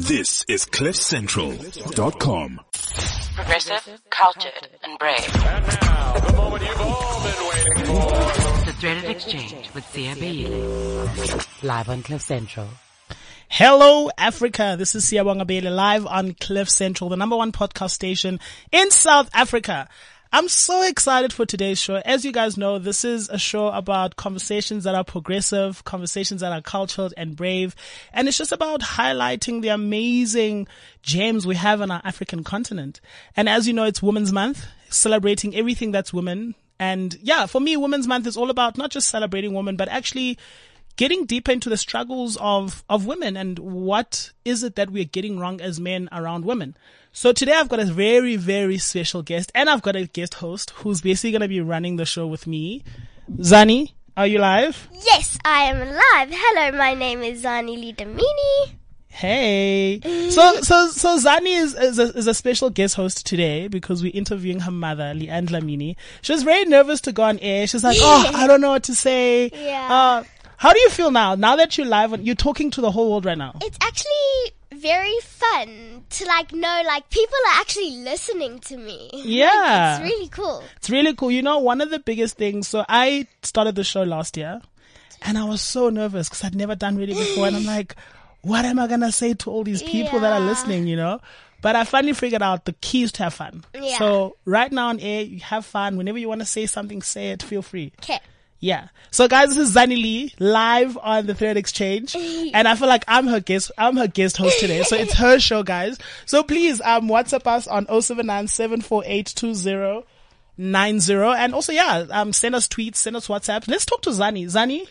This is CliffCentral.com. Progressive, cultured, and brave. And now, the moment you've all been waiting for. The Threaded Exchange with Sia Wangabele. Live on Cliff Central. Hello, Africa. This is Sia Wangabele live on Cliff Central, the number one podcast station in South Africa. I'm so excited for today's show. As you guys know, this is a show about conversations that are progressive, conversations that are cultured and brave. And it's just about highlighting the amazing gems we have on our African continent. And as you know, it's Women's Month, celebrating everything that's women. And yeah, for me, Women's Month is all about not just celebrating women, but actually getting deeper into the struggles of women and what is it that we're getting wrong as men around women. So today I've got a very, very special guest, and I've got a guest host who's basically going to be running the show with me. Zani, are you live? Yes, I am live. Hello, my name is Zanele Dlamini. Hey. So Zani is a special guest host today because we're interviewing her mother, Leanne Lamini. She was very nervous to go on air. She's like, oh, I don't know what to say. Yeah. How do you feel now? Now that you're live, you're talking to the whole world right now. It's actually very fun to know people are actually listening to me. Yeah. It's really cool. It's really cool. You know, one of the biggest things, so I started the show last year and I was so nervous because I'd never done really before. And I'm like, what am I going to say to all these people that are listening, you know? But I finally figured out the key is to have fun. Yeah. So right now on air, you have fun. Whenever you want to say something, say it. Feel free. Okay. Yeah. So guys, this is Zanele live on the Thread Exchange, and I feel like I'm her guest host today. So it's her show, guys. So please, WhatsApp us on 079-748-2090. And also, send us tweets, send us WhatsApps. Let's talk to Zani. Zani,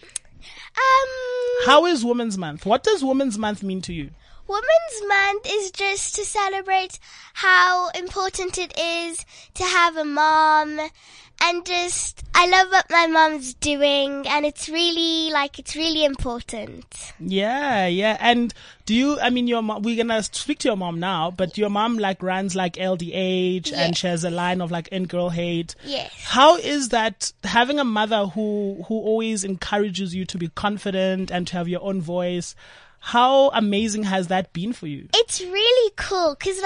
how is Women's Month? What does Women's Month mean to you? Women's Month is just to celebrate how important it is to have a mom. And just, I love what my mom's doing, and it's really important. Yeah. And your mom, we're going to speak to your mom now, but your mom runs LDH and she has a line of End Girl Hate. Yes. How is that, having a mother who always encourages you to be confident and to have your own voice? How amazing has that been for you? It's really cool, cause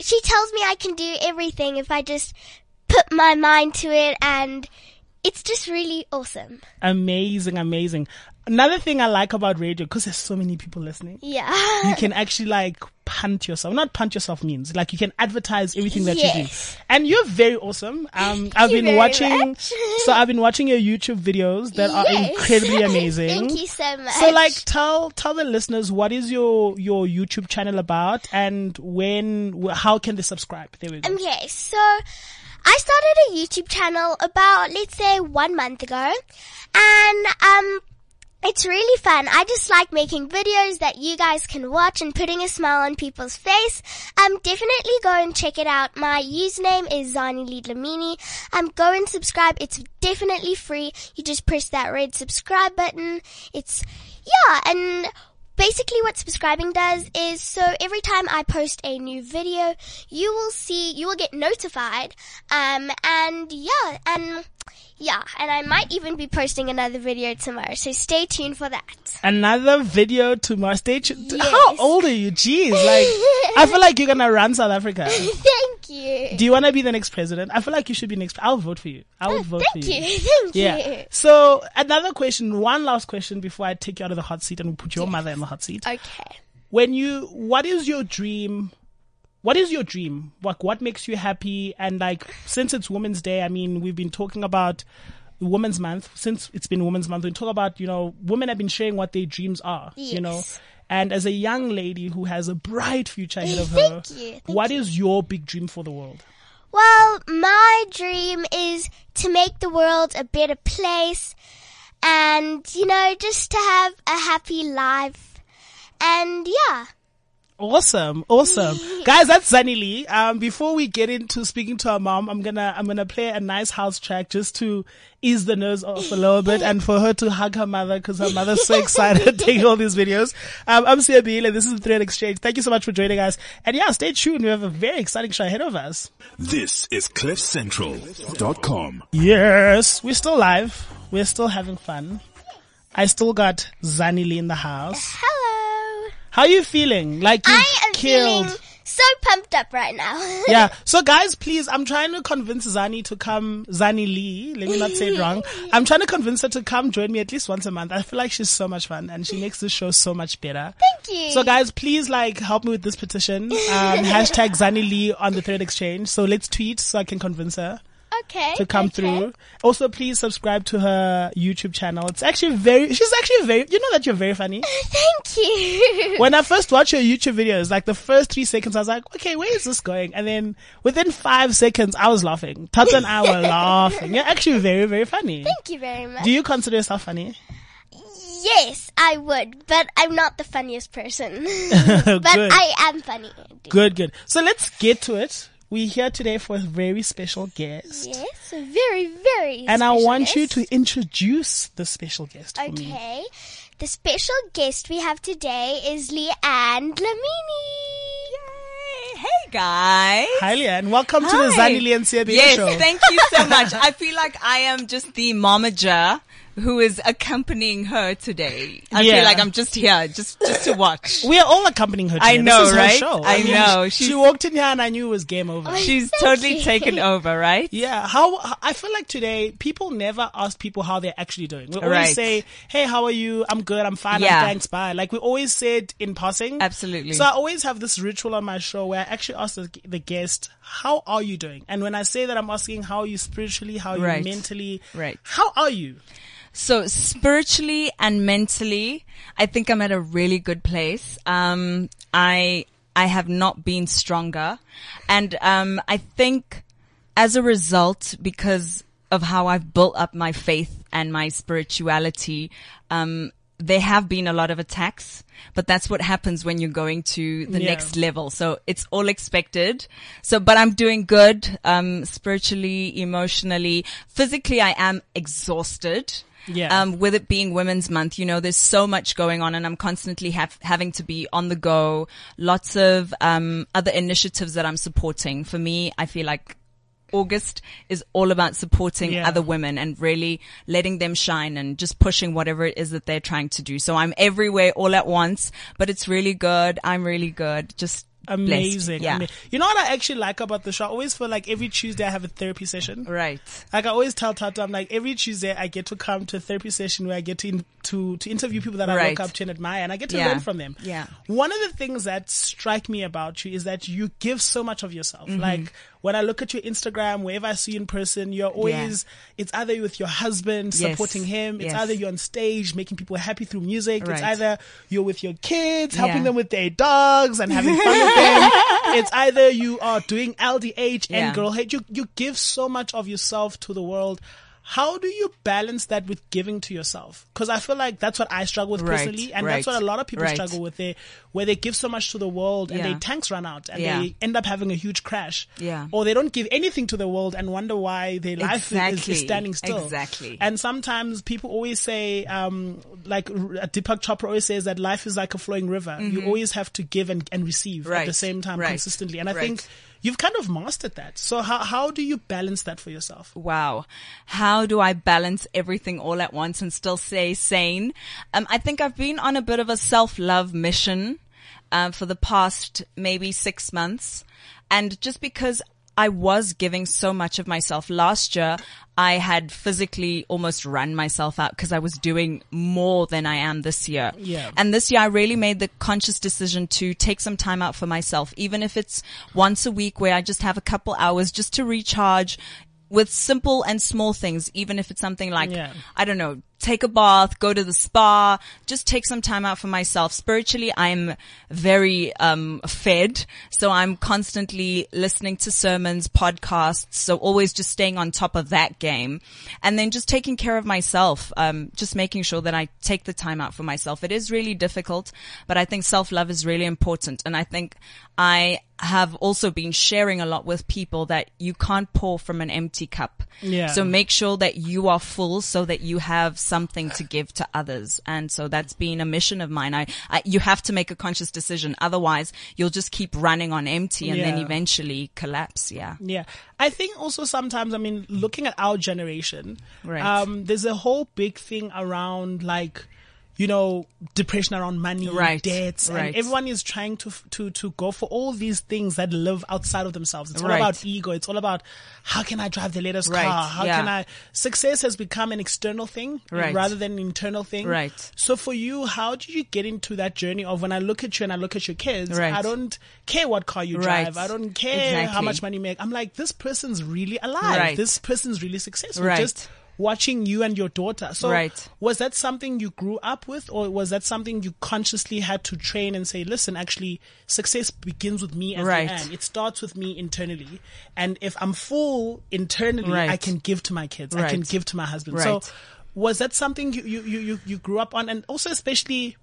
she tells me I can do everything if I just put my mind to it, and it's just really awesome. Amazing. Another thing I like about radio, because there's so many people listening. Yeah. You can actually punt yourself. Not punt yourself means you can advertise everything that you do. And you're very awesome. I've been watching your YouTube videos that are incredibly amazing. Thank you so much. So tell the listeners, what is your YouTube channel about, and how can they subscribe? There we go. Okay, so I started a YouTube channel about, let's say, 1 month ago, and it's really fun. I just like making videos that you guys can watch and putting a smile on people's face. Definitely go and check it out. My username is Zanele Dlamini. Go and subscribe. It's definitely free. You just press that red subscribe button. And basically what subscribing does is, so every time I post a new video, you will get notified, and I might even be posting another video tomorrow, so stay tuned for that. Another video tomorrow, stay tuned. Yes. How old are you? Jeez, I feel like you're gonna run South Africa. Thank you. Do you wanna be the next president? I feel like you should be next. I'll vote for you. Thank you. So another question, one last question before I take you out of the hot seat and we put your mother in the hot seat. Okay. What is your dream? What is your dream? What makes you happy? And since it's Women's Day, I mean, we've been talking about Women's Month. Since it's been Women's Month, we talk about, women have been sharing what their dreams are, And as a young lady who has a bright future ahead of her, Thank you. Is your big dream for the world? Well, my dream is to make the world a better place and, just to have a happy life. And Awesome. Guys, that's Zanele. Before we get into speaking to our mom, I'm gonna play a nice house track just to ease the nerves off a little bit and for her to hug her mother, because her mother's so excited taking all these videos. I'm Sia Wangabele. This is the Thread Exchange. Thank you so much for joining us. And stay tuned. We have a very exciting show ahead of us. This is CliffCentral.com. Yes, we're still live. We're still having fun. I still got Zanele in the house. Hello. How are you feeling? Like you feeling so pumped up right now. Yeah. So guys, please, I'm trying to convince Zani to come. Zani Lee. Let me not say it wrong. I'm trying to convince her to come join me at least once a month. I feel like she's so much fun and she makes the show so much better. Thank you. So guys, please like help me with this petition. Hashtag Zani Lee on the Thread Exchange. So let's tweet so I can convince her. Okay. To come through. Also, please subscribe to her YouTube channel. It's actually she's actually very, you know that you're very funny. Thank you. When I first watched your YouTube videos, like the first 3 seconds, I was like, okay, where is this going? And then within 5 seconds, I was laughing. Tata and I were laughing. You're actually very, very funny. Thank you very much. Do you consider yourself funny? Yes, I would, but I'm not the funniest person. But I am funny. Good, good. So let's get to it. We're here today for a very special guest. Yes, a very, very special guest. And I want you to introduce the special guest for me. Okay. The special guest we have today is Leanne Lamini. Yay. Hey, guys. Hi, Leanne. Welcome to the Zanele and Sia show. Yes, thank you so much. I feel like I am just the momager who is accompanying her today. I feel like I'm just here, just to watch. We are all accompanying her today. I know, this is right? Her show. I know. She walked in here and I knew it was game over. She's totally taken over, right? Yeah. How I feel like today, people never ask people how they're actually doing. We always say, hey, how are you? I'm good. I'm fine. Yeah. I'm thanks. Bye. Like we always said in passing. Absolutely. So I always have this ritual on my show where I actually ask the guest, how are you doing? And when I say that, I'm asking, how are you spiritually? How are you mentally? Right. How are you? So spiritually and mentally, I think I'm at a really good place. I have not been stronger. And, I think as a result, because of how I've built up my faith and my spirituality, there have been a lot of attacks, but that's what happens when you're going to the next level. So it's all expected. So, but I'm doing good, spiritually, emotionally, physically, I am exhausted. Yeah. With it being Women's Month, you know, there's so much going on and I'm constantly having to be on the go. Lots of, other initiatives that I'm supporting. For me, I feel like August is all about supporting other women and really letting them shine and just pushing whatever it is that they're trying to do. So I'm everywhere all at once, but it's really good. I'm really good. Just amazing. Yeah. You know what I actually like about the show? I always feel like every Tuesday I have a therapy session. Right. Like I always tell Tata, I'm like, every Tuesday I get to come to a therapy session where I get to interview people that I look up to and admire, and I get to learn from them. Yeah. One of the things that strike me about you is that you give so much of yourself. Mm-hmm. Like when I look at your Instagram, wherever I see you in person, you're always, it's either you're with your husband, supporting him. It's either you're on stage, making people happy through music. Right. It's either you're with your kids, helping them with their dogs and having fun with them. It's either you are doing LDH and Girl Hate. You give so much of yourself to the world. How do you balance that with giving to yourself? Because I feel like that's what I struggle with personally. And that's what a lot of people struggle with, where they give so much to the world and their tanks run out and they end up having a huge crash. Yeah. Or they don't give anything to the world and wonder why their life is standing still. Exactly. And sometimes people always say, like Deepak Chopra always says that life is like a flowing river. Mm-hmm. You always have to give and receive at the same time consistently. And I think you've kind of mastered that. So how do you balance that for yourself? Wow. How do I balance everything all at once and still stay sane? I think I've been on a bit of a self-love mission for the past maybe 6 months. And just because I was giving so much of myself last year, I had physically almost run myself out because I was doing more than I am this year. Yeah. And this year I really made the conscious decision to take some time out for myself, even if it's once a week where I just have a couple hours just to recharge with simple and small things, even if it's something like, I don't know, take a bath, go to the spa, just take some time out for myself. Spiritually, I'm very fed. So I'm constantly listening to sermons, podcasts. So always just staying on top of that game. And then just taking care of myself, just making sure that I take the time out for myself. It is really difficult, but I think self-love is really important. And I think I have also been sharing a lot with people that you can't pour from an empty cup. Yeah. So make sure that you are full so that you have something to give to others. And so that's been a mission of mine. You have to make a conscious decision. Otherwise you'll just keep running on empty and then eventually collapse. Yeah. Yeah. I think also sometimes, I mean, looking at our generation, there's a whole big thing around like, you know, depression around money, right, debts, right, and everyone is trying to go for all these things that live outside of themselves. It's all about ego. It's all about how can I drive the latest car? How can I? Success has become an external thing rather than an internal thing. Right. So for you, how did you get into that journey of, when I look at you and I look at your kids, I don't care what car you drive. I don't care how much money you make. I'm like, this person's really alive. Right. This person's really successful. Right. Just watching you and your daughter. So was that something you grew up with, or was that something you consciously had to train and say, listen, actually success begins with me as I am. It starts with me internally. And if I'm full internally, I can give to my kids. I can give to my husband. So was that something you grew up on? And also especially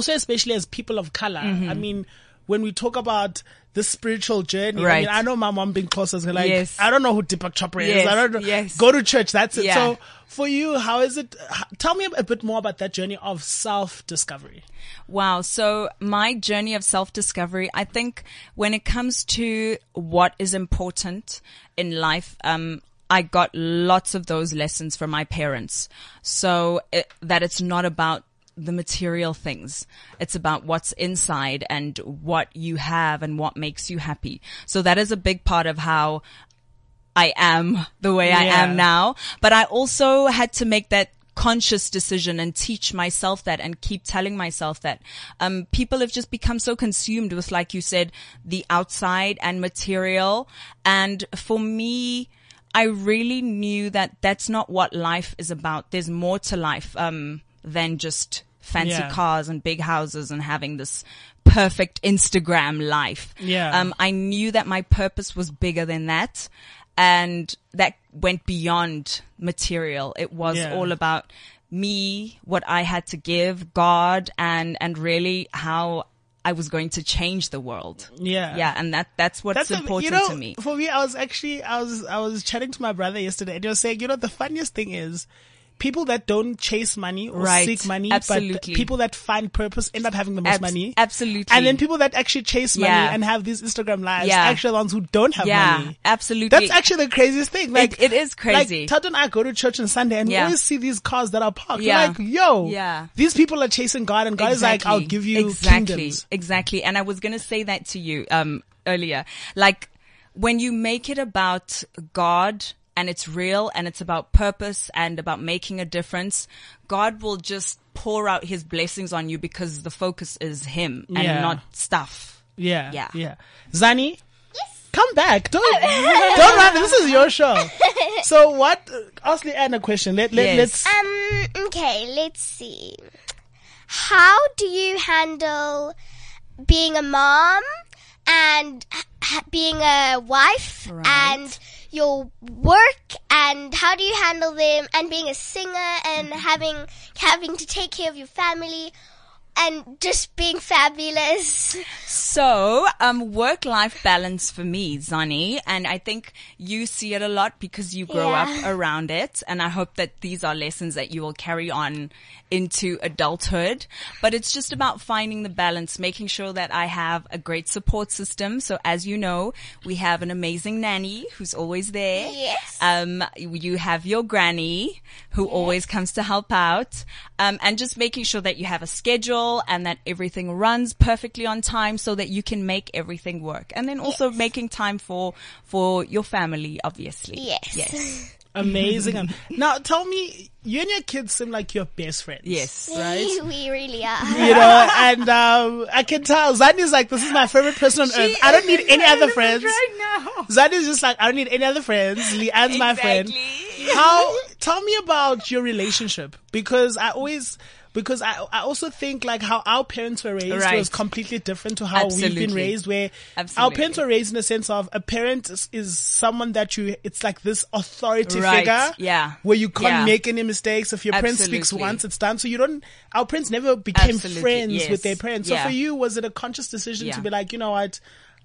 as people of color, I mean, when we talk about this spiritual journey, I mean, I know my mom being close is like, I don't know who Deepak Chopra is. I don't know. Go to church. That's it. So for you, how is it? Tell me a bit more about that journey of self-discovery. Wow. So my journey of self-discovery, I think when it comes to what is important in life, I got lots of those lessons from my parents. So that it's not about the material things. It's about what's inside and what you have and what makes you happy. So that is a big part of how I am the way I am now. But I also had to make that conscious decision and teach myself that and keep telling myself that. People have just become so consumed with, like you said, the outside and material. And for me, I really knew that that's not what life is about. There's more to life. Than just fancy cars and big houses and having this perfect Instagram life. I knew that my purpose was bigger than that, and that went beyond material. It was all about me, what I had to give, God, and really how I was going to change the world. And that's what's important to me. For me, I was chatting to my brother yesterday, and he was saying, the funniest thing is, people that don't chase money or seek money, but people that find purpose end up having the most money. Absolutely. And then people that actually chase money and have these Instagram lives are actually the ones who don't have money. Absolutely. That's actually the craziest thing. Like, it is crazy. Like, Tad and I go to church on Sunday and we always see these cars that are parked. We're like, these people are chasing God, and God is like, I'll give you kingdoms. Exactly. And I was going to say that to you earlier. Like, when you make it about God, and it's real, and it's about purpose and about making a difference, God will just pour out his blessings on you, because the focus is him and not stuff. Yeah. Zani, come back. Don't run. This is your show. So what? Ask Leanne a question. Let's. Okay. Let's see. How do you handle being a mom and being a wife and your work, and how do you handle them, and being a singer, and having to take care of your family, and just being fabulous? So, work-life balance for me, Zani, and I think you see it a lot because you grow up around it, and I hope that these are lessons that you will carry on into adulthood. But it's just about finding the balance, making sure that I have a great support system. So, as you know, we have an amazing nanny who's always there. Yes. You have your granny who always comes to help out, and just making sure that you have a schedule, and that everything runs perfectly on time so that you can make everything work. And then also making time for your family, obviously. Yes. Amazing. Now tell me, you and your kids seem like your best friends. Yes. Right? We really are. And I can tell Zani's like, this is my favorite person on earth. I don't need any other friends. Right now. Zani's just like, I don't need any other friends. Leanne's my friend. Tell me about your relationship, because I also think, like, how our parents were raised was completely different to how we've been raised, where our parents were raised in the sense of a parent is someone that it's like this authority figure where you can't make any mistakes. If your parent speaks once, it's done. So our parents never became friends with their parents. So for you, was it a conscious decision to be like, you know what,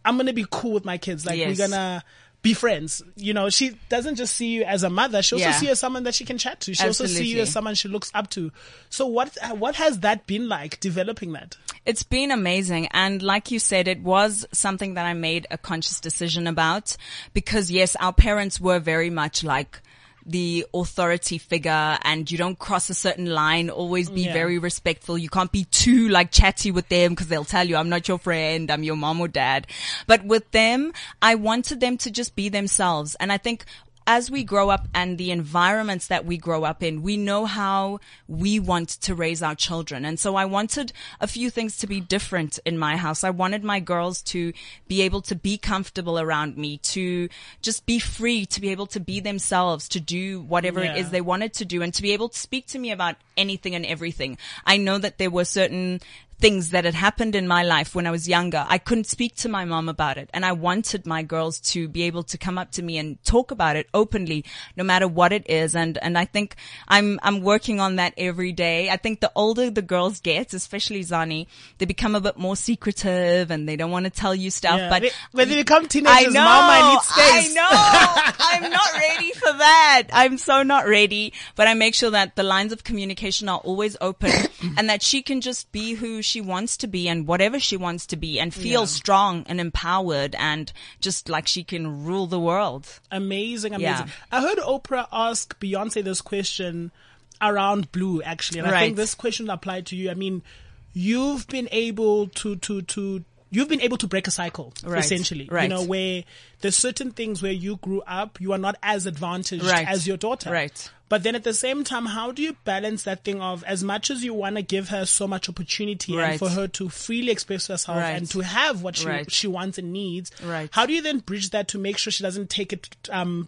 I'm going to be cool with my kids. Like, we're going to be friends. She doesn't just see you as a mother. She also see you as someone that she can chat to. She also see you as someone she looks up to. So what has that been like, developing that? It's been amazing. And like you said, it was something that I made a conscious decision about, because yes, our parents were very much like the authority figure and you don't cross a certain line. Always be very respectful. You can't be too like chatty with them because they'll tell you, I'm not your friend, I'm your mom or dad. But with them, I wanted them to just be themselves. And I think as we grow up and the environments that we grow up in, we know how we want to raise our children. And so I wanted a few things to be different in my house. I wanted my girls to be able to be comfortable around me, to just be free, to be able to be themselves, to do whatever it is they wanted to do, and to be able to speak to me about anything and everything. I know that there were certain things that had happened in my life when I was younger. I couldn't speak to my mom about it. And I wanted my girls to be able to come up to me and talk about it openly, no matter what it is. And I think I'm working on that every day. I think the older the girls get, especially Zani, they become a bit more secretive and they don't want to tell you stuff. Yeah. But when they become teenagers, mama needs space. I know. I'm not ready for that. I'm so not ready. But I make sure that the lines of communication are always open and that she can just be who she wants to be and whatever she wants to be and feel strong and empowered and just like she can rule the world. Amazing. I heard Oprah ask Beyonce this question around Blue, actually, and I think this question applied to you. I mean, you've been able to break a cycle, essentially, you know, where there's certain things where you grew up, you are not as advantaged as your daughter. Right. But then at the same time, how do you balance that thing of as much as you want to give her so much opportunity and for her to freely express herself and to have what she wants and needs? Right. How do you then bridge that to make sure she doesn't take it for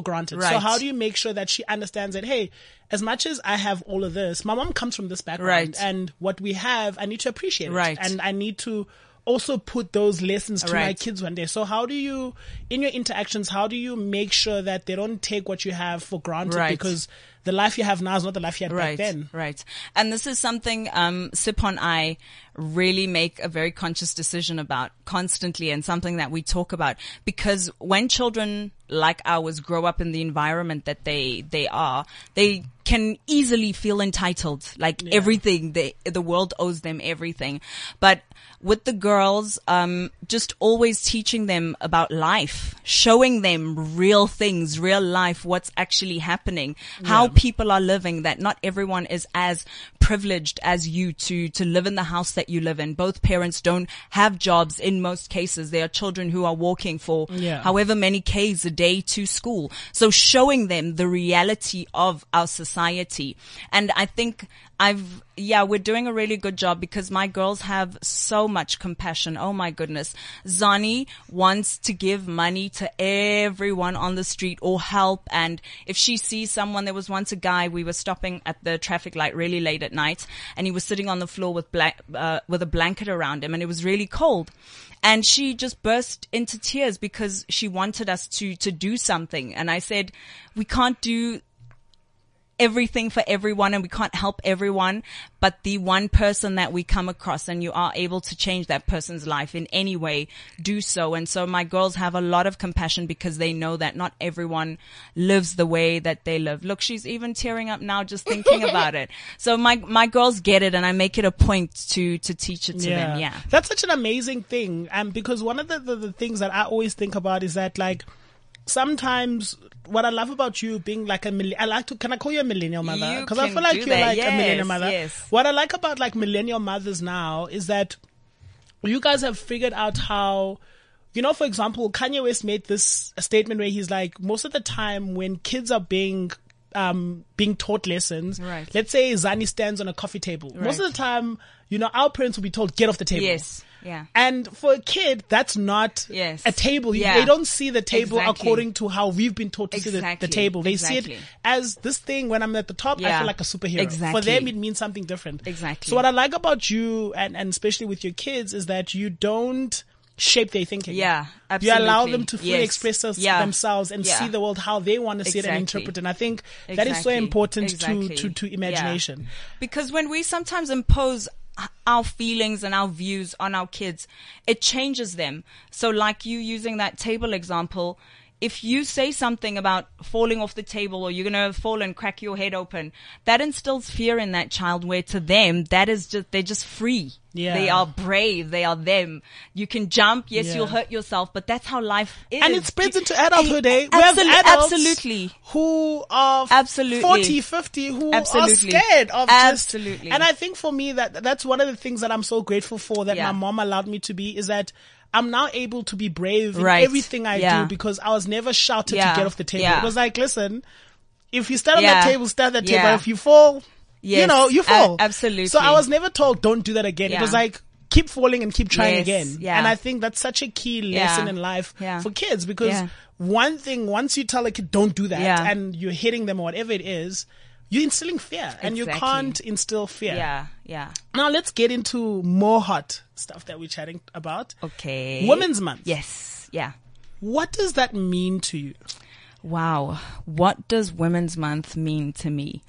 granted? Right. So how do you make sure that she understands that, hey, as much as I have all of this, my mom comes from this background and what we have, I need to appreciate it. And I need to also put those lessons to my kids one day. So how do you, in your interactions, how do you make sure that they don't take what you have for granted? Because the life you have now is not the life you had back then. Right. And this is something Sipho and I really make a very conscious decision about constantly, and something that we talk about, because when children like ours grow up in the environment that they are, they can easily feel entitled, like everything, the world owes them everything. But with the girls, just always teaching them about life, showing them real things, real life, what's actually happening, how people are living, that not everyone is as privileged as you to live in the house that you live in. Both parents don't have jobs in most cases. There are children who are walking for however many Ks a day to school. So showing them the reality of our society. And I think we're doing a really good job because my girls have so much compassion. Oh my goodness. Zani wants to give money to everyone on the street or help. And if she sees someone, there was once a guy, we were stopping at the traffic light really late at night and he was sitting on the floor with a blanket around him and it was really cold. And she just burst into tears because she wanted us to do something. And I said, we can't do everything for everyone and we can't help everyone, but the one person that we come across and you are able to change that person's life in any way, do so. And so my girls have a lot of compassion because they know that not everyone lives the way that they live. Look, she's even tearing up now just thinking about it. So my girls get it and I make it a point to teach it to them. Yeah. That's such an amazing thing. Because one of the things that I always think about is that, like, sometimes what I love about you being like can I call you a millennial mother? Because I feel like you're like a millennial mother. Yes. What I like about like millennial mothers now is that you guys have figured out how, you know, for example, Kanye West made this statement where he's like, most of the time when kids are being taught lessons, let's say Zani stands on a coffee table. Right. Most of the time, you know, our parents will be told, get off the table. Yes. Yeah. And for a kid, that's not a table. They don't see the table according to how we've been taught to see the table. They see it as this thing. When I'm at the top, I feel like a superhero. For them, it means something different. So what I like about you, and especially with your kids, is that you don't shape their thinking. Yeah, absolutely. You allow them to fully express themselves and see the world how they want to see it and interpret it. And I think that is so important to imagination. Because when we sometimes impose our feelings and our views on our kids, it changes them. So like you using that table example, if you say something about falling off the table or you're going to fall and crack your head open, that instills fear in that child, where to them, that is just, they're just free. Yeah. They are brave. They are them. You can jump. Yes, yeah. You'll hurt yourself, but that's how life is. And it spreads into adulthood, eh? We have adults who are 40, 50, who are scared of just, and I think for me that's one of the things that I'm so grateful for that my mom allowed me to be, is that I'm now able to be brave in everything I do, because I was never shouted to get off the table. Yeah. It was like, listen, if you stand on that table, stand on that table. If you fall... Yes, you know, you fall. Absolutely. So I was never told, don't do that again. Yeah. It was like, keep falling and keep trying again. Yeah. And I think that's such a key lesson in life for kids, because one thing, once you tell a kid, don't do that, and you're hitting them or whatever it is, you're instilling fear, and you can't instill fear. Yeah, yeah. Now let's get into more hot stuff that we're chatting about. Okay. Women's Month. Yes, yeah. What does that mean to you? Wow. What does Women's Month mean to me?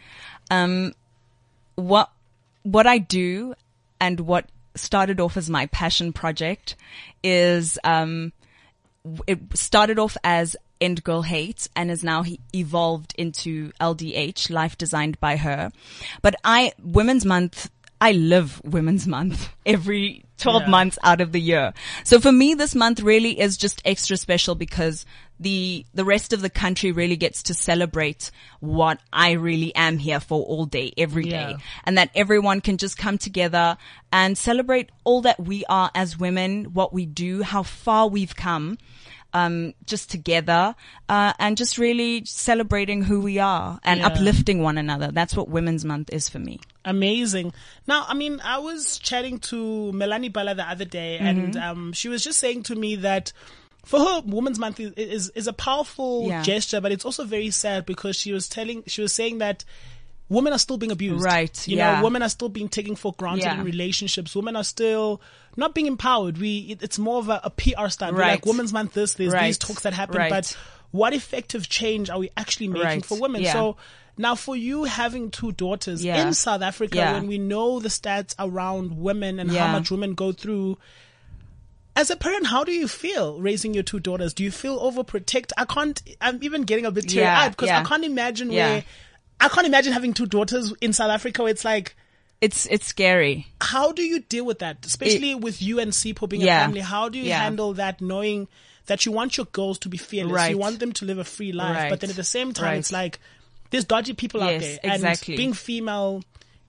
What I do, and what started off as my passion project, is it started off as End Girl Hate and is now evolved into LDH, Life Designed by Her. But Women's Month, I live Women's Month every 12 months out of the year. So for me, this month really is just extra special, because the rest of the country really gets to celebrate what I really am here for all day, every day. And that everyone can just come together and celebrate all that we are as women, what we do, how far we've come, just together, and just really celebrating who we are and uplifting one another. That's what Women's Month is for me. Amazing. Now, I mean, I was chatting to Melanie Bala the other day, and she was just saying to me that for her, Women's Month is a powerful gesture, but it's also very sad, because she was saying that women are still being abused. Right. You know, women are still being taken for granted in relationships. Women are still not being empowered. It's more of a PR stunt. Right. Like Women's Month, there's these talks that happen, but what effective change are we actually making for women? Yeah. So now for you, having two daughters in South Africa, when we know the stats around women and how much women go through, as a parent, how do you feel raising your two daughters? Do you feel overprotective? I'm even getting a bit teary-eyed, because I can't imagine I can't imagine having two daughters in South Africa. It's like, it's scary. How do you deal with that? Especially with you and Sipho being a family, how do you handle that, knowing that you want your girls to be fearless? Right. You want them to live a free life, but then at the same time, it's like, there's dodgy people out there, and being female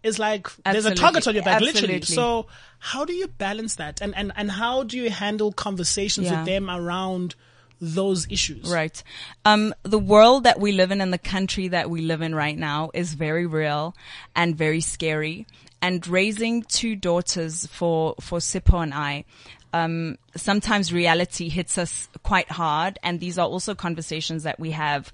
is like, there's a target on your back, literally. So how do you balance that? And how do you handle conversations with them around those issues? Right. The world that we live in and the country that we live in right now is very real and very scary. And raising two daughters for Sipho and I, sometimes reality hits us quite hard. And these are also conversations that we have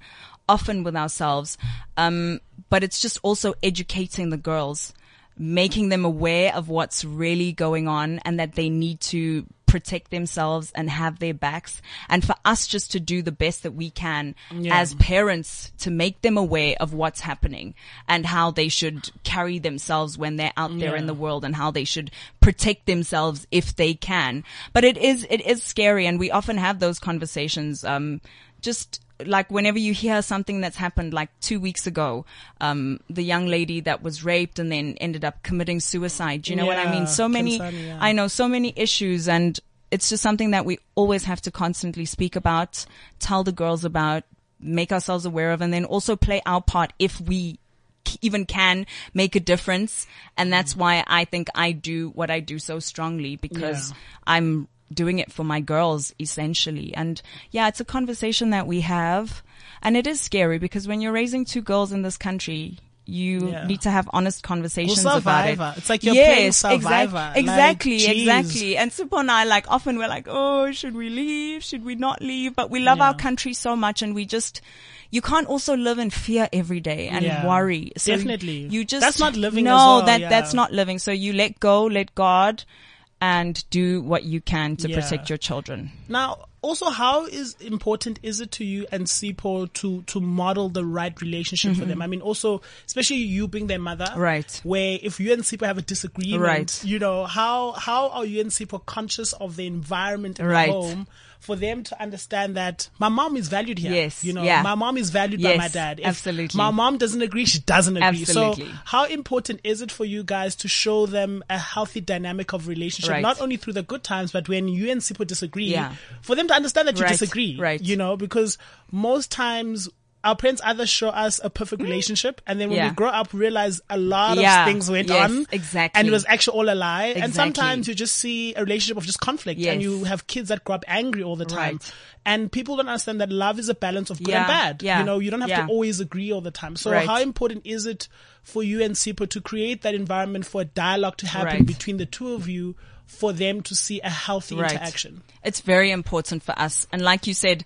often with ourselves. But it's just also educating the girls, making them aware of what's really going on, and that they need to protect themselves and have their backs. And for us just to do the best that we can as parents to make them aware of what's happening and how they should carry themselves when they're out there in the world, and how they should protect themselves if they can. But it is scary. And we often have those conversations, just like whenever you hear something that's happened, like 2 weeks ago, the young lady that was raped and then ended up committing suicide. You know what I mean? So many, I know so many issues, and it's just something that we always have to constantly speak about, tell the girls about, make ourselves aware of, and then also play our part if we even can make a difference. And that's why I think I do what I do so strongly, because I'm doing it for my girls, essentially. And it's a conversation that we have, and it is scary, because when you're raising two girls in this country, you need to have honest conversations about it. It's like you're playing Survivor. Exactly. And Sipho and I, like, often we're like, oh, should we leave? Should we not leave? But we love our country so much, and we just... You can't also live in fear every day and worry. So definitely. You just... That's not living as well. That's not living. So you let go, let God... and do what you can to protect your children. Now, also, how important is it to you and Sipho to model the right relationship for them? I mean, also, especially you being their mother, right? Where if you and Sipho have a disagreement, you know, how are you and Sipho conscious of the environment in the home? for them to understand that my mom is valued here. Yes. You know, my mom is valued by my dad. If absolutely. My mom doesn't agree, she doesn't agree. Absolutely. So how important is it for you guys to show them a healthy dynamic of relationship, right, not only through the good times, but when you and Sipho disagree, for them to understand that you disagree, you know, because most times our parents either show us a perfect relationship, and then when we grow up, realize a lot of things went on, and it was actually all a lie. And sometimes you just see a relationship of just conflict, and you have kids that grow up angry all the time. Right. And people don't understand that love is a balance of good and bad. Yeah. You know, you don't have to always agree all the time. So how important is it for you and Sipho to create that environment for a dialogue to happen between the two of you, for them to see a healthy interaction? It's very important for us. And like you said,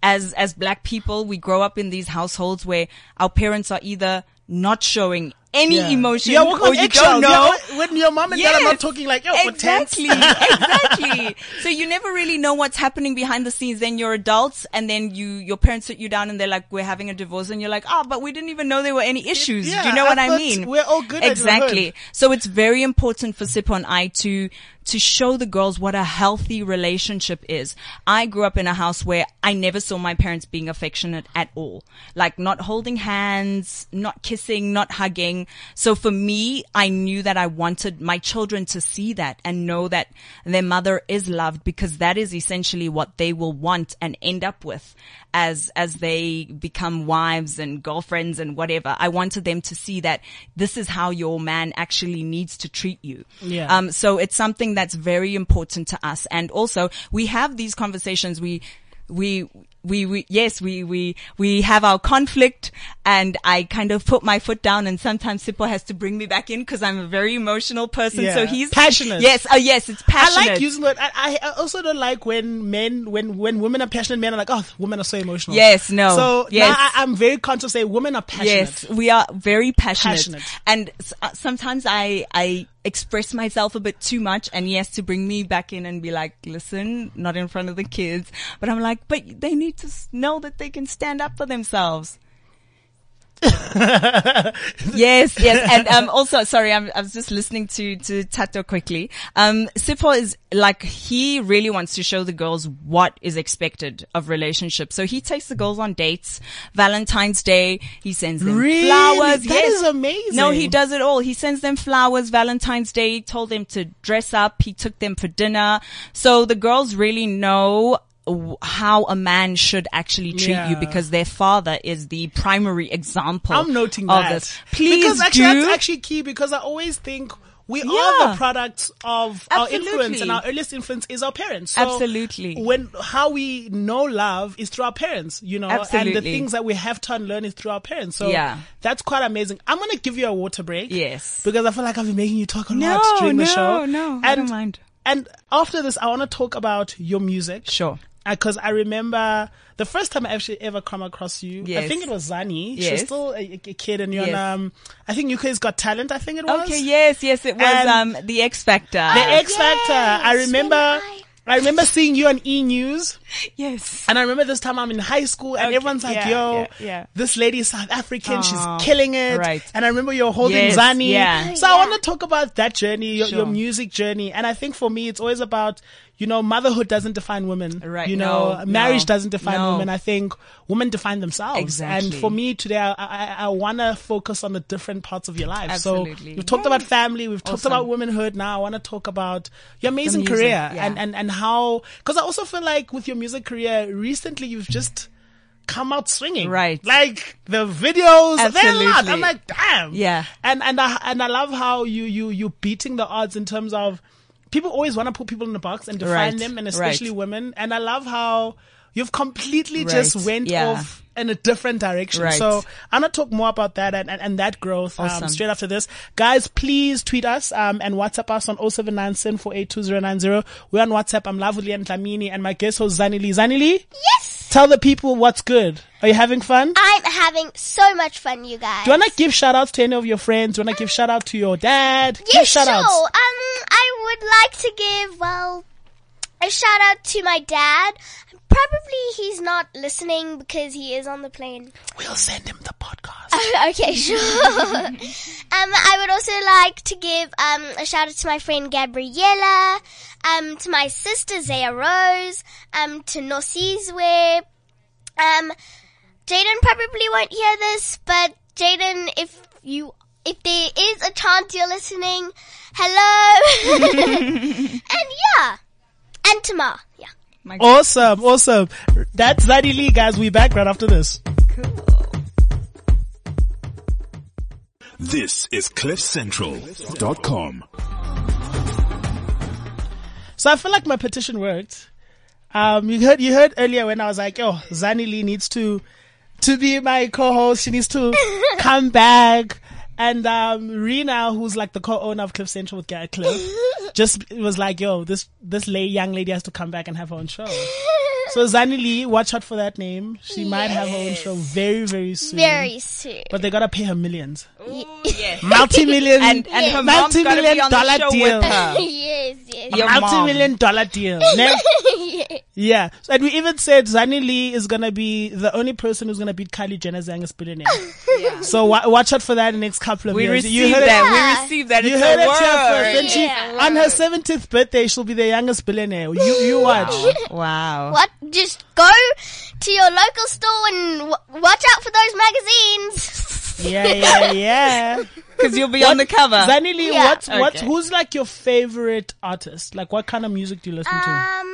as black people, we grow up in these households where our parents are either not showing any emotion, or you don't know. When your mom and dad are not talking, like, yo, exactly, exactly. So you never really know what's happening behind the scenes. Then you're adults, and then your parents sit you down, and they're like, "We're having a divorce," and you're like, "Oh, but we didn't even know there were any issues." Do you know what I mean? We're all good. Exactly. So it's very important for Sipho and I to show the girls what a healthy relationship is. I grew up in a house where I never saw my parents being affectionate at all. Like, not holding hands, not kissing, not hugging. So for me, I knew that I wanted my children to see that and know that their mother is loved, because that is essentially what they will want and end up with as they become wives and girlfriends and whatever. I wanted them to see that this is how your man actually needs to treat you. Yeah. So it's something that's very important to us. And also, we have these conversations. We have our conflict, and I kind of put my foot down, and sometimes Sipho has to bring me back in because I'm a very emotional person. Yeah. So he's passionate. Yes. Oh yes. It's passionate. I like using it. I also don't like when women are passionate, men are like, oh, women are so emotional. Yes. No. So now I'm very conscious to say women are passionate. Yes. We are very passionate. And sometimes I express myself a bit too much, and he has to bring me back in and be like, listen, not in front of the kids. But I'm like, but they need to know that they can stand up for themselves. yes. And also, sorry, I was just listening to Tato quickly. Sipho is like, he really wants to show the girls what is expected of relationships. So he takes the girls on dates. Valentine's Day, he sends them flowers. That is amazing. No, he does it all. He sends them flowers. Valentine's Day, told them to dress up. He took them for dinner. So the girls really know how a man should actually treat you, because their father is the primary example. I'm noting of that. This. Please because actually, do. That's actually key, because I always think we are the products of our influence, and our earliest influence is our parents. So absolutely. How we know love is through our parents, you know, and the things that we have to unlearn is through our parents. So that's quite amazing. I'm going to give you a water break. Yes. Because I feel like I've been making you talk a lot during the show. No, I don't mind. And after this, I want to talk about your music. Sure. Because I remember the first time I actually ever come across you, I think it was Zani. Yes. She was still a kid, and you're I think UK's Got Talent, I think it was. Okay, yes, it was, and the X Factor. The X Factor. I remember seeing you on E! News. Yes. And I remember this time I'm in high school, and everyone's like, this lady is South African. She's killing it. Right. And I remember you're holding Zani. Yeah. So I want to talk about that journey, your music journey. And I think for me, it's always about, you know, motherhood doesn't define women. Right. You know, marriage doesn't define women. I think women define themselves. Exactly. And for me today, I want to focus on the different parts of your life. Absolutely. So we've talked about family. We've talked about womanhood. Now I want to talk about your amazing career and how, because I also feel like with your music career, recently you've just come out swinging. Right. Like the videos, they're a lot. I'm like, damn. Yeah. And I love how you beating the odds in terms of, people always want to put people in a box and define them, and especially women. And I love how you've completely just went off in a different direction. Right. So I'm going to talk more about that and that growth straight after this. Guys, please tweet us and WhatsApp us on 0797482090. We're on WhatsApp. I'm live with Leanne Lamini and my guest host Zanele. Zanele? Yes! Tell the people what's good. Are you having fun? I'm having so much fun, you guys. Do you want to give shout-outs to any of your friends? Do you want to give shout-out to your dad? Yes, give shout-outs. I would like to give, A shout out to my dad. Probably he's not listening because he is on the plane. We'll send him the podcast. Okay, sure. I would also like to give a shout out to my friend Gabriella, to my sister Zaya Rose, to Nosizwe. Jaden probably won't hear this, but Jaden, if there is a chance you're listening, hello. And yeah. And Tamar, yeah. Awesome. That's Zadie Lee, guys. We're back right after this. Cool. This is CliffCentral.com. So I feel like my petition worked. You heard earlier when I was like, oh, Zadie Lee needs to be my co-host. She needs to come back. And Reena, who's like the co-owner of Cliff Central with Gareth Cliff, just was like, yo, this young lady has to come back and have her own show. So Zanele, watch out for that name. She might have her own show very, very soon. Very soon. But they gotta pay her millions. Ooh, yes. Multi-million. And her mom's gotta be on the show deal. With her. Yes. Your multi-million dollar deal. Yeah. So, and we even said Zanele is gonna be the only person who's gonna beat Kylie Jenner's youngest billionaire. Yeah. So watch out for that in the next couple of years. We received that. You heard it first. Yeah. On her 70th birthday, she'll be the youngest billionaire. You watch. Wow. What? Just go to your local store and watch out for those magazines. Yeah. Because you'll be on the cover. Zanele, who's like your favorite artist? Like, what kind of music do you listen to?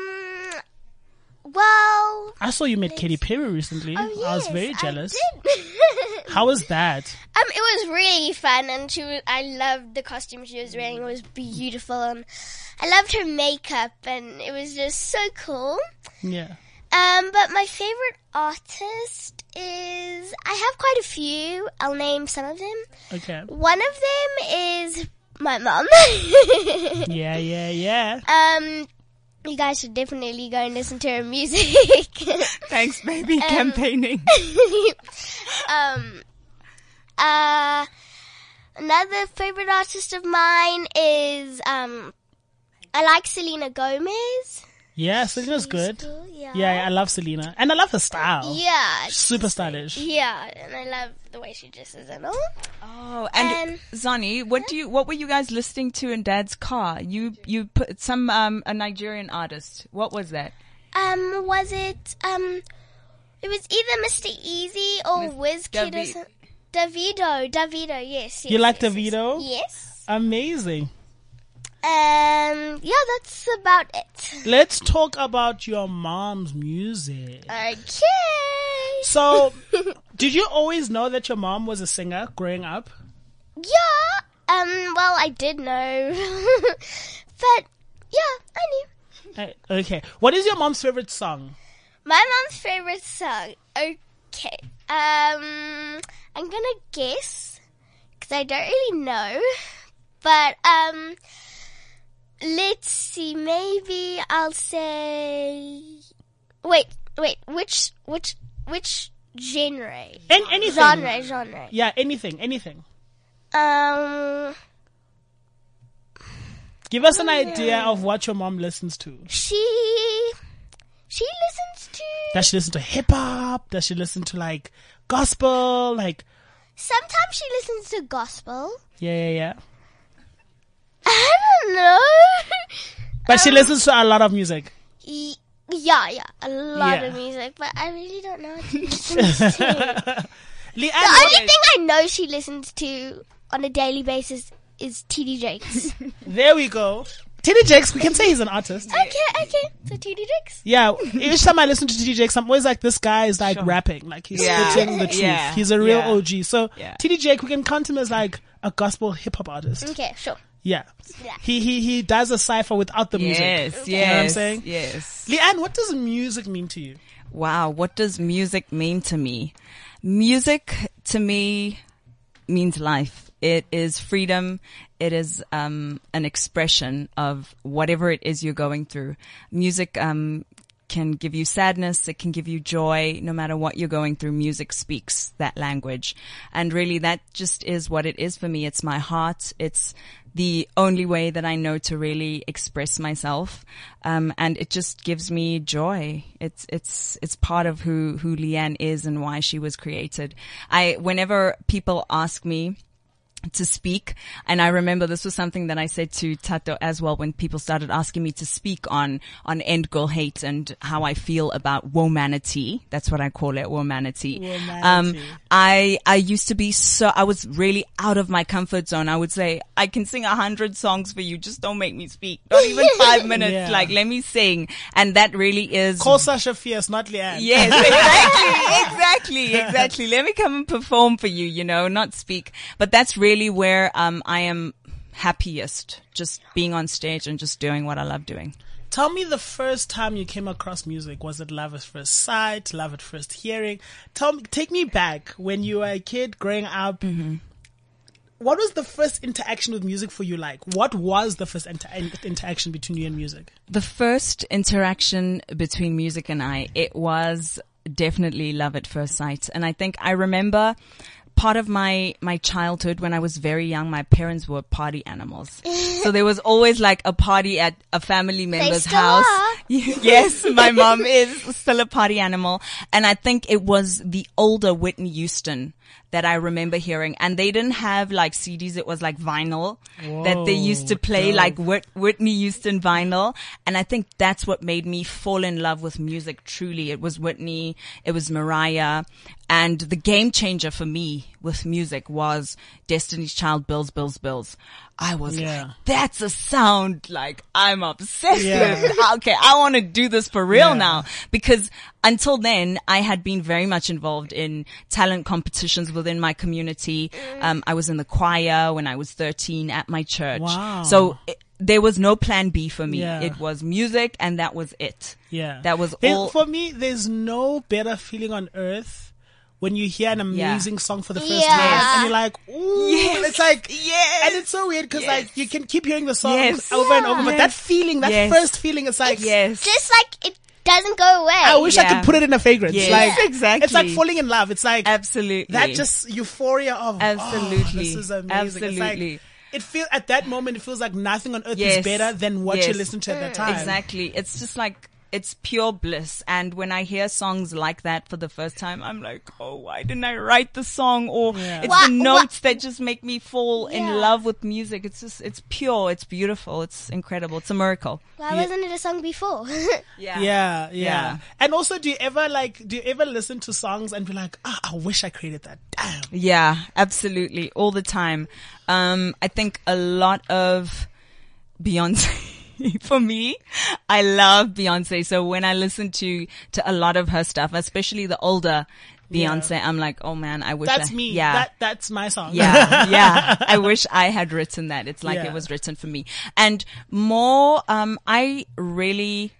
Well, I saw you met Katy Perry recently. Oh, yes, I was very jealous. How was that? It was really fun, and I loved the costume she was wearing. It was beautiful, and I loved her makeup, and it was just so cool. Yeah. But my favorite artist is, I have quite a few. I'll name some of them. Okay. One of them is my mom. Yeah. You guys should definitely go and listen to her music. Thanks, baby. Campaigning. Another favorite artist of mine is, I like Selena Gomez. Yeah, Selena's good. Cool, yeah, I love Selena. And I love her style. Yeah. She's super stylish. Yeah, and I love the way she dresses and all. Oh, and Zani, what were you guys listening to in Dad's car? You put some, a Nigerian artist. What was that? It was either Mr. Easy or Wizkid or something. Davido, yes. You like Davido? Yes. Amazing. Yeah, that's about it. Let's talk about your mom's music. Okay. So, did you always know that your mom was a singer growing up? Yeah. Well, I did know. But, yeah, I knew. Okay. What is your mom's favorite song? My mom's favorite song? Okay. I'm gonna guess, because I don't really know. But, let's see, maybe I'll say... Wait, which genre? Anything. Genre. Yeah, anything. Give us an idea of what your mom listens to. She listens to... Does she listen to hip-hop? Does she listen to, like, gospel? Like... Sometimes she listens to gospel. Yeah. I don't know. But she listens to a lot of music. Yeah, a lot of music. But I really don't know what she listens to. The only thing I know she listens to on a daily basis is T.D. Jakes. There we go. T.D. Jakes, we can say he's an artist. Okay. So T.D. Jakes? Yeah, each time I listen to T.D. Jakes, I'm always like, this guy is like rapping. Like, he's spitting the truth. Yeah. He's a real OG. So T.D. Jakes, we can count him as like a gospel hip-hop artist. Okay, sure. Yeah. He does a cypher without the music. Yes, you know what I'm saying? Yes. Leanne, what does music mean to you? Wow, what does music mean to me? Music to me means life. It is freedom. It is an expression of whatever it is you're going through. Music can give you sadness, it can give you joy, no matter what you're going through. Music speaks that language. And really that just is what it is for me. It's my heart. It's the only way that I know to really express myself. And it just gives me joy. It's part of who Leanne is and why she was created. Whenever people ask me to speak, and I remember this was something that I said to Tato as well when people started asking me to speak on End Girl Hate and how I feel about womanity. That's what I call it, womanity. I used to be I was really out of my comfort zone. I would say, I can sing 100 songs for you, just don't make me speak. Not even 5 minutes, like let me sing. And that really is... Call Sasha Fierce, not Leanne. Yes, exactly, exactly. Let me come and perform for you, you know, not speak. But that's really where I am happiest, just being on stage and just doing what I love doing. Tell me the first time you came across music. Was it love at first sight, love at first hearing? Take me back when you were a kid growing up. Mm-hmm. What was the first interaction with music for you like? What was the first interaction between you and music? The first interaction between music and I, it was definitely love at first sight. And I think I remember... part of my childhood, when I was very young, my parents were party animals. So there was always like a party at a family member's house. Yes, my mom is still a party animal. And I think it was the older Whitney Houston that I remember hearing. And they didn't have like CDs. It was like vinyl that they used to play, like Whitney Houston vinyl. And I think that's what made me fall in love with music truly. It was Whitney. It was Mariah. And the game changer for me with music was Destiny's Child, Bills, Bills, Bills. I was like, that's a sound like I'm obsessed with. Okay, I want to do this for real now. Because until then, I had been very much involved in talent competitions within my community. I was in the choir when I was 13 at my church. Wow. So there was no plan B for me. Yeah. It was music and that was it. Yeah. That was all. For me, there's no better feeling on earth when you hear an amazing song for the first time and you're like, ooh, it's like, and it's so weird because like you can keep hearing the song over and over, but that feeling, that first feeling, it's like, it's just like, it doesn't go away. I wish I could put it in a fragrance. Yes. Like, exactly. It's like falling in love. It's like, absolutely. That just euphoria of, oh, this is amazing. Absolutely. It's like, at that moment, it feels like nothing on earth is better than what you listen to at that time. Exactly. It's just like, it's pure bliss. And when I hear songs like that for the first time, I'm like, oh, why didn't I write the song? Or it's the notes that just make me fall in love with music. It's just, it's pure. It's beautiful. It's incredible. It's a miracle. Why wasn't it a song before? And also, do you ever listen to songs and be like, ah, I wish I created that. Damn. Yeah, absolutely. All the time. I think a lot of Beyonce. For me, I love Beyonce. So when I listen to a lot of her stuff, especially the older Beyonce, I'm like, oh man, I wish that's me. Yeah. That's my song. Yeah. Yeah. I wish I had written that. It's like it was written for me. And more, I really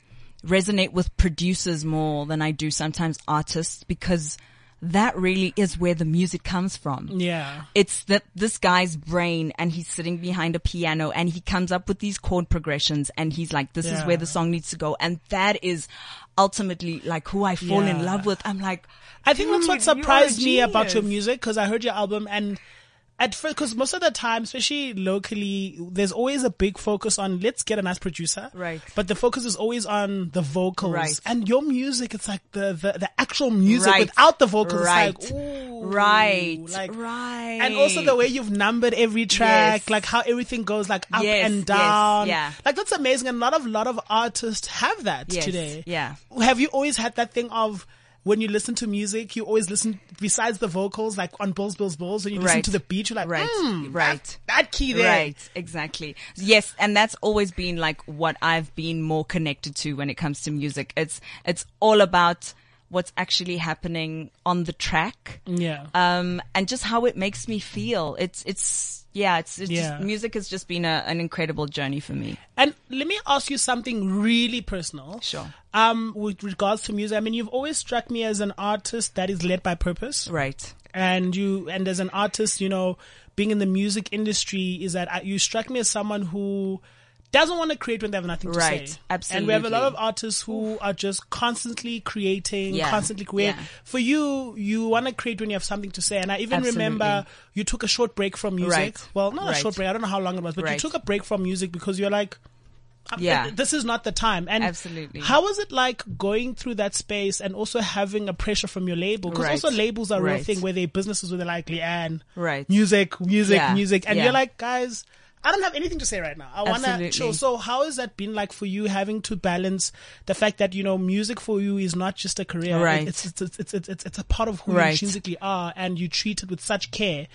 resonate with producers more than I do sometimes artists, because that really is where the music comes from. Yeah. It's that this guy's brain, and he's sitting behind a piano and he comes up with these chord progressions and he's like, this is where the song needs to go. And that is ultimately like who I fall in love with. I'm like, I think that's what surprised me about your music, because I heard your album and at first, because most of the time, especially locally, there's always a big focus on let's get a nice producer. Right. But the focus is always on the vocals. Right. And your music, it's like the actual music without the vocals. Right. It's like, ooh. Right. Like, right. And also the way you've numbered every track, like how everything goes like up and down. Yes. Yeah. Like that's amazing. And a lot of artists have that today. Yeah. Have you always had that thing of, when you listen to music, you always listen, besides the vocals, like on Bills, Bills, Bills, when you listen to the beat, you're like, that key there. Right, exactly. Yes, and that's always been like what I've been more connected to when it comes to music. It's all about what's actually happening on the track. Yeah. And just how it makes me feel. Just, music has just been an incredible journey for me. And let me ask you something really personal. Sure. With regards to music, I mean, you've always struck me as an artist that is led by purpose. Right. And as an artist, you know, being in the music industry, you struck me as someone who doesn't want to create when they have nothing to say. Absolutely. And we have a lot of artists who are just constantly creating, constantly creating. Yeah. For you, you want to create when you have something to say. And I even remember you took a short break from music. Well, not a short break. I don't know how long it was, but you took a break from music because you're like, this is not the time. And how was it like going through that space and also having a pressure from your label? Because also labels are a real thing where they businesses where they're like, Leanne, music, music. And you're like, guys, I don't have anything to say right now. I want to chill. So how has that been like for you, having to balance the fact that, you know, music for you is not just a career. It's a part of who you intrinsically are, and you treat it with such care.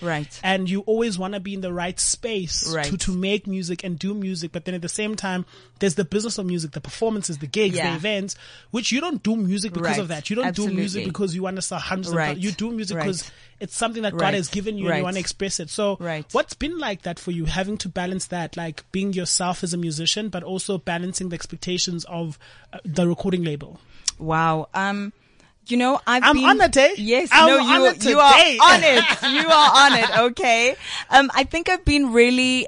And you always want to be in the right space to make music and do music. But then at the same time, there's the business of music, the performances, the gigs, the events, which you don't do music because of that. You don't do music because you want to sell hundreds of You do music because it's something that God has given you and you want to express it. So what's been like that for you, having to balance that, like being yourself as a musician, but also balancing the expectations of the recording label? Wow. You know, I'm on it, eh? Yes, you are on it. You are on it. Okay. I think I've been really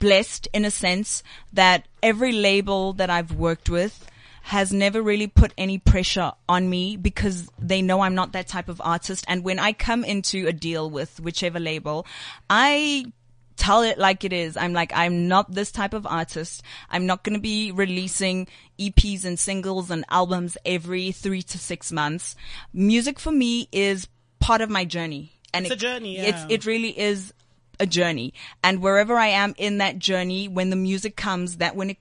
blessed in a sense that every label that I've worked with has never really put any pressure on me, because they know I'm not that type of artist. And when I come into a deal with whichever label, I tell it like it is. I'm like, I'm not this type of artist. I'm not going to be releasing EPs and singles and albums every 3 to 6 months. Music for me is part of my journey. And it's a journey. Yeah. It really is a journey. And wherever I am in that journey, when the music comes, that's when it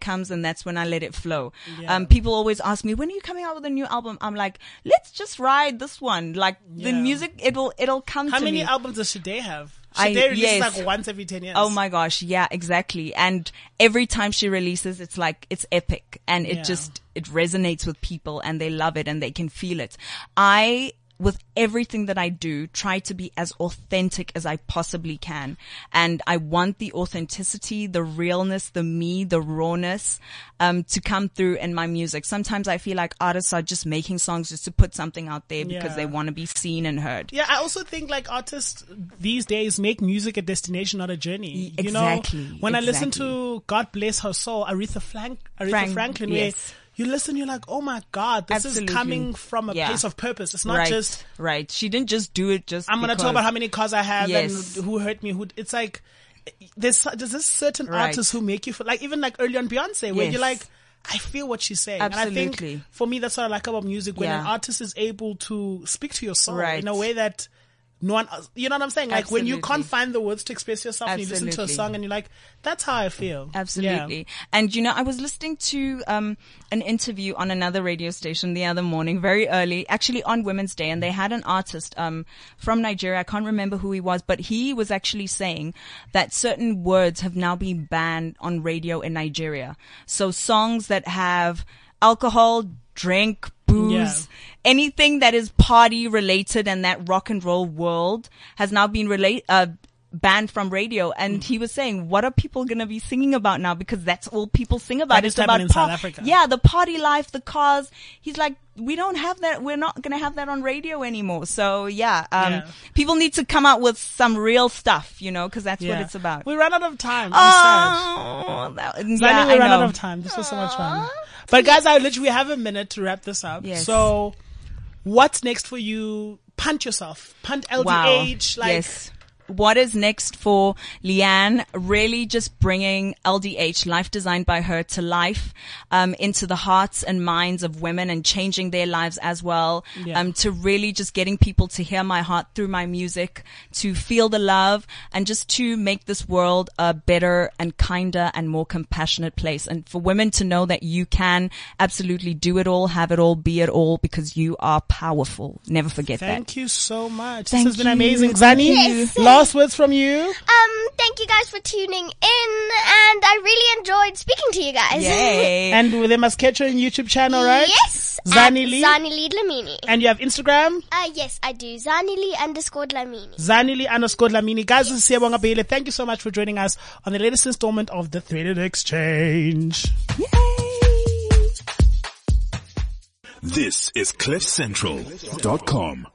comes, and that's when I let it flow. Yeah. People always ask me, when are you coming out with a new album? I'm like, let's just ride this one. Like the music, it'll come to me. How many albums does Sade have? Sade releases like once every 10 years. Oh my gosh. Yeah, exactly. And every time she releases, it's like, it's epic, and it just, it resonates with people, and they love it, and they can feel it. I, with everything that I do, try to be as authentic as I possibly can. And I want the authenticity, the realness, the me, the rawness, to come through in my music. Sometimes I feel like artists are just making songs just to put something out there because they want to be seen and heard. Yeah, I also think like artists these days make music a destination, not a journey. You know, when I listen to, God bless her soul, Aretha Franklin, where you listen, you're like, oh my God, this is coming from a place of purpose. It's not just... She didn't just do it just I'm going to talk about how many cars I have and who hurt me. It's like, there's this certain artists who make you feel... Like, even like early on Beyoncé, where you're like, I feel what she's saying. Absolutely. And I think, for me, that's what I like about music, when an artist is able to speak to your soul in a way that... No one, you know what I'm saying? Like when you can't find the words to express yourself and you listen to a song and you're like, that's how I feel. And you know, I was listening to an interview on another radio station the other morning, very early, actually on Women's Day, and they had an artist from Nigeria. I can't remember who he was, but he was actually saying that certain words have now been banned on radio in Nigeria. So songs that have alcohol, drink, booze, anything that is party related and that rock and roll world has now been banned from radio. And he was saying, what are people going to be singing about now? Because that's all people sing about. It's about South Africa. Yeah, the party life, the cars. He's like, we don't have that. We're not going to have that on radio anymore. So people need to come out with some real stuff, you know, because that's what it's about. We ran out of time. Oh, we ran out of time. This was so much fun. But guys, I literally have a minute to wrap this up. Yes. So what's next for you? Punt yourself. Punt LDH. Wow. Like, what is next for Leanne? Really just bringing LDH, Life Designed by Her, to life, into the hearts and minds of women and changing their lives as well, to really just getting people to hear my heart through my music, to feel the love, and just to make this world a better and kinder and more compassionate place. And for women to know that you can absolutely do it all, have it all, be it all, because you are powerful. Never forget that. Thank you so much. This has been amazing. Zani? Yes. Last words from you. Thank you guys for tuning in, and I really enjoyed speaking to you guys. Yay! And they must catch her on YouTube channel, right? Yes. Zanele Dlamini. And you have Instagram? Yes, I do. Zanele_Dlamini. Zanele_Dlamini. Guys, this is Sia Wangabele. Thank you so much for joining us on the latest installment of the Threaded Exchange. Yay! This is CliffCentral.com.